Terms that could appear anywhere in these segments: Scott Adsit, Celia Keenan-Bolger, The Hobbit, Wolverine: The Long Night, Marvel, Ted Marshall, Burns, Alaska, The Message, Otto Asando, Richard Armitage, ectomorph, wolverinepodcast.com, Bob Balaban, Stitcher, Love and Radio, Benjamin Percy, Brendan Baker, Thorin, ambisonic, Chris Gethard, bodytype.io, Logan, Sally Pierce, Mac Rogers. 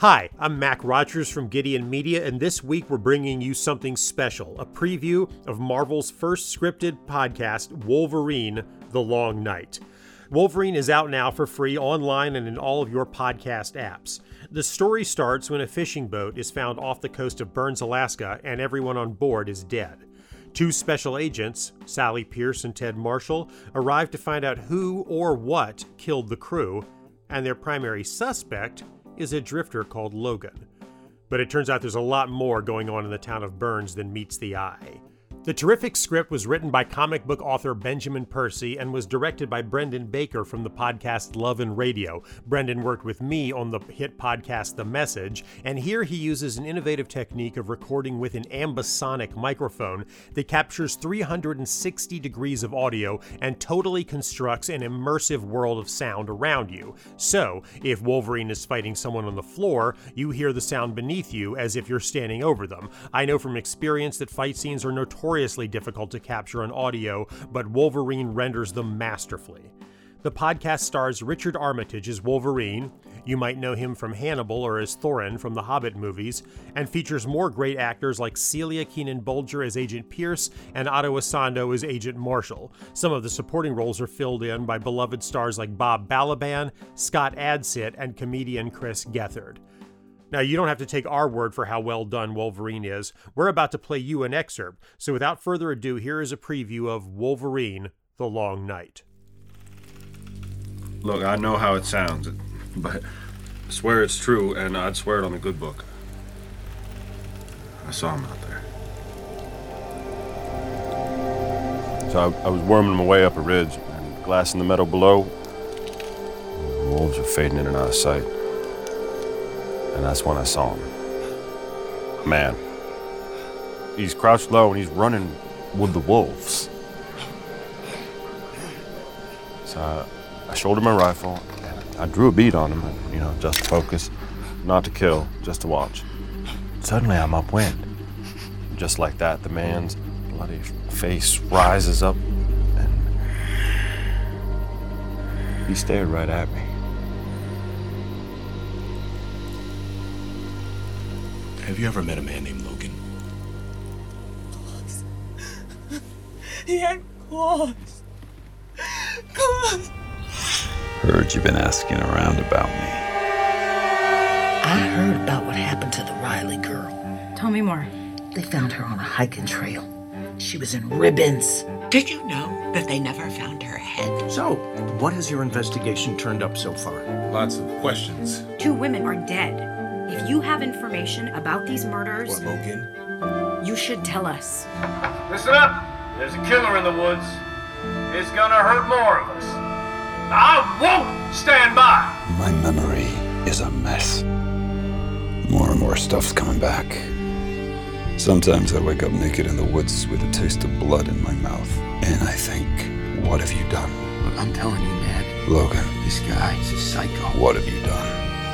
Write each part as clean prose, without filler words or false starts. Hi, I'm Mac Rogers from Gideon Media, and this week we're bringing you something special, a preview of Marvel's first scripted podcast, Wolverine: The Long Night. Wolverine is out now for free online and in all of your podcast apps. The story starts when a fishing boat is found off the coast of Burns, Alaska, and everyone on board is dead. Two special agents, Sally Pierce and Ted Marshall, arrive to find out who or what killed the crew, and their primary suspect is a drifter called Logan. But it turns out there's a lot more going on in the town of Burns than meets the eye. The terrific script was written by comic book author Benjamin Percy and was directed by Brendan Baker from the podcast Love and Radio. Brendan worked with me on the hit podcast The Message, and here he uses an innovative technique of recording with an ambisonic microphone that captures 360 degrees of audio and totally constructs an immersive world of sound around you. So, if Wolverine is fighting someone on the floor, you hear the sound beneath you as if you're standing over them. I know from experience that fight scenes are notoriously difficult to capture on audio, but Wolverine renders them masterfully. The podcast stars Richard Armitage as Wolverine, you might know him from Hannibal or as Thorin from the Hobbit movies, and features more great actors like Celia Keenan-Bolger as Agent Pierce and Otto Asando as Agent Marshall. Some of the supporting roles are filled in by beloved stars like Bob Balaban, Scott Adsit, and comedian Chris Gethard. Now, you don't have to take our word for how well done Wolverine is. We're about to play you an excerpt. So without further ado, here is a preview of Wolverine: The Long Night. Look, I know how it sounds, but I swear it's true, and I'd swear it on a good book. I saw him out there. So I was worming my way up a ridge, and glass in the meadow below. The wolves are fading in and out of sight. And that's when I saw him. Man. He's crouched low and he's running with the wolves. So I shouldered my rifle and I drew a bead on him, and, just to focus, not to kill, just to watch. Suddenly I'm upwind. Just like that, the man's bloody face rises up and he stared right at me. Have you ever met a man named Logan? The looks. He had claws. Claws. Heard you've been asking around about me. I heard about what happened to the Riley girl. Tell me more. They found her on a hiking trail. She was in ribbons. Did you know that they never found her head? So, what has your investigation turned up so far? Lots of questions. 2 women are dead. If you have information about these murders, or Logan, you should tell us. Listen up. There's a killer in the woods. It's gonna hurt more of us. I won't stand by. My memory is a mess. More and more stuff's coming back. Sometimes I wake up naked in the woods with a taste of blood in my mouth. And I think, what have you done? I'm telling you, man. Logan. This guy's a psycho. What have you done?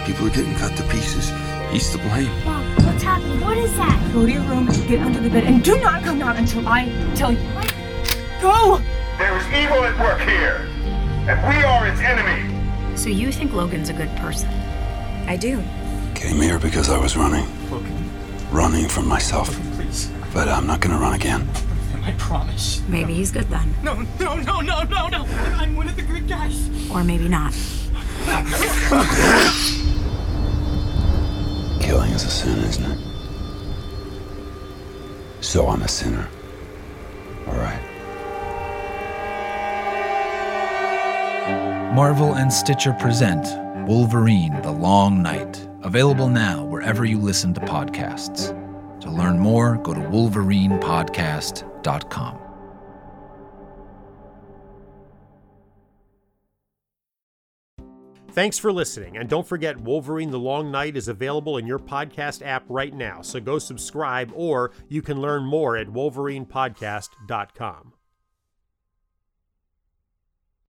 People are getting cut to pieces. He's to blame. Mom, what's happening? What is that? Go to your room, get under the bed, and do not come out until I tell you. Go! There is evil at work here, and we are its enemy. So you think Logan's a good person? I do. Came here because I was running. Logan. Running from myself. Logan, please. But I'm not gonna run again. I promise. Maybe he's good then. No. I'm one of the good guys. Or maybe not. Killing is a sin, isn't it? So I'm a sinner. All right. Marvel and Stitcher present Wolverine: The Long Night, available now wherever you listen to podcasts. To learn more, go to wolverinepodcast.com. Thanks for listening, and don't forget Wolverine: The Long Night is available in your podcast app right now, so go subscribe, or you can learn more at wolverinepodcast.com.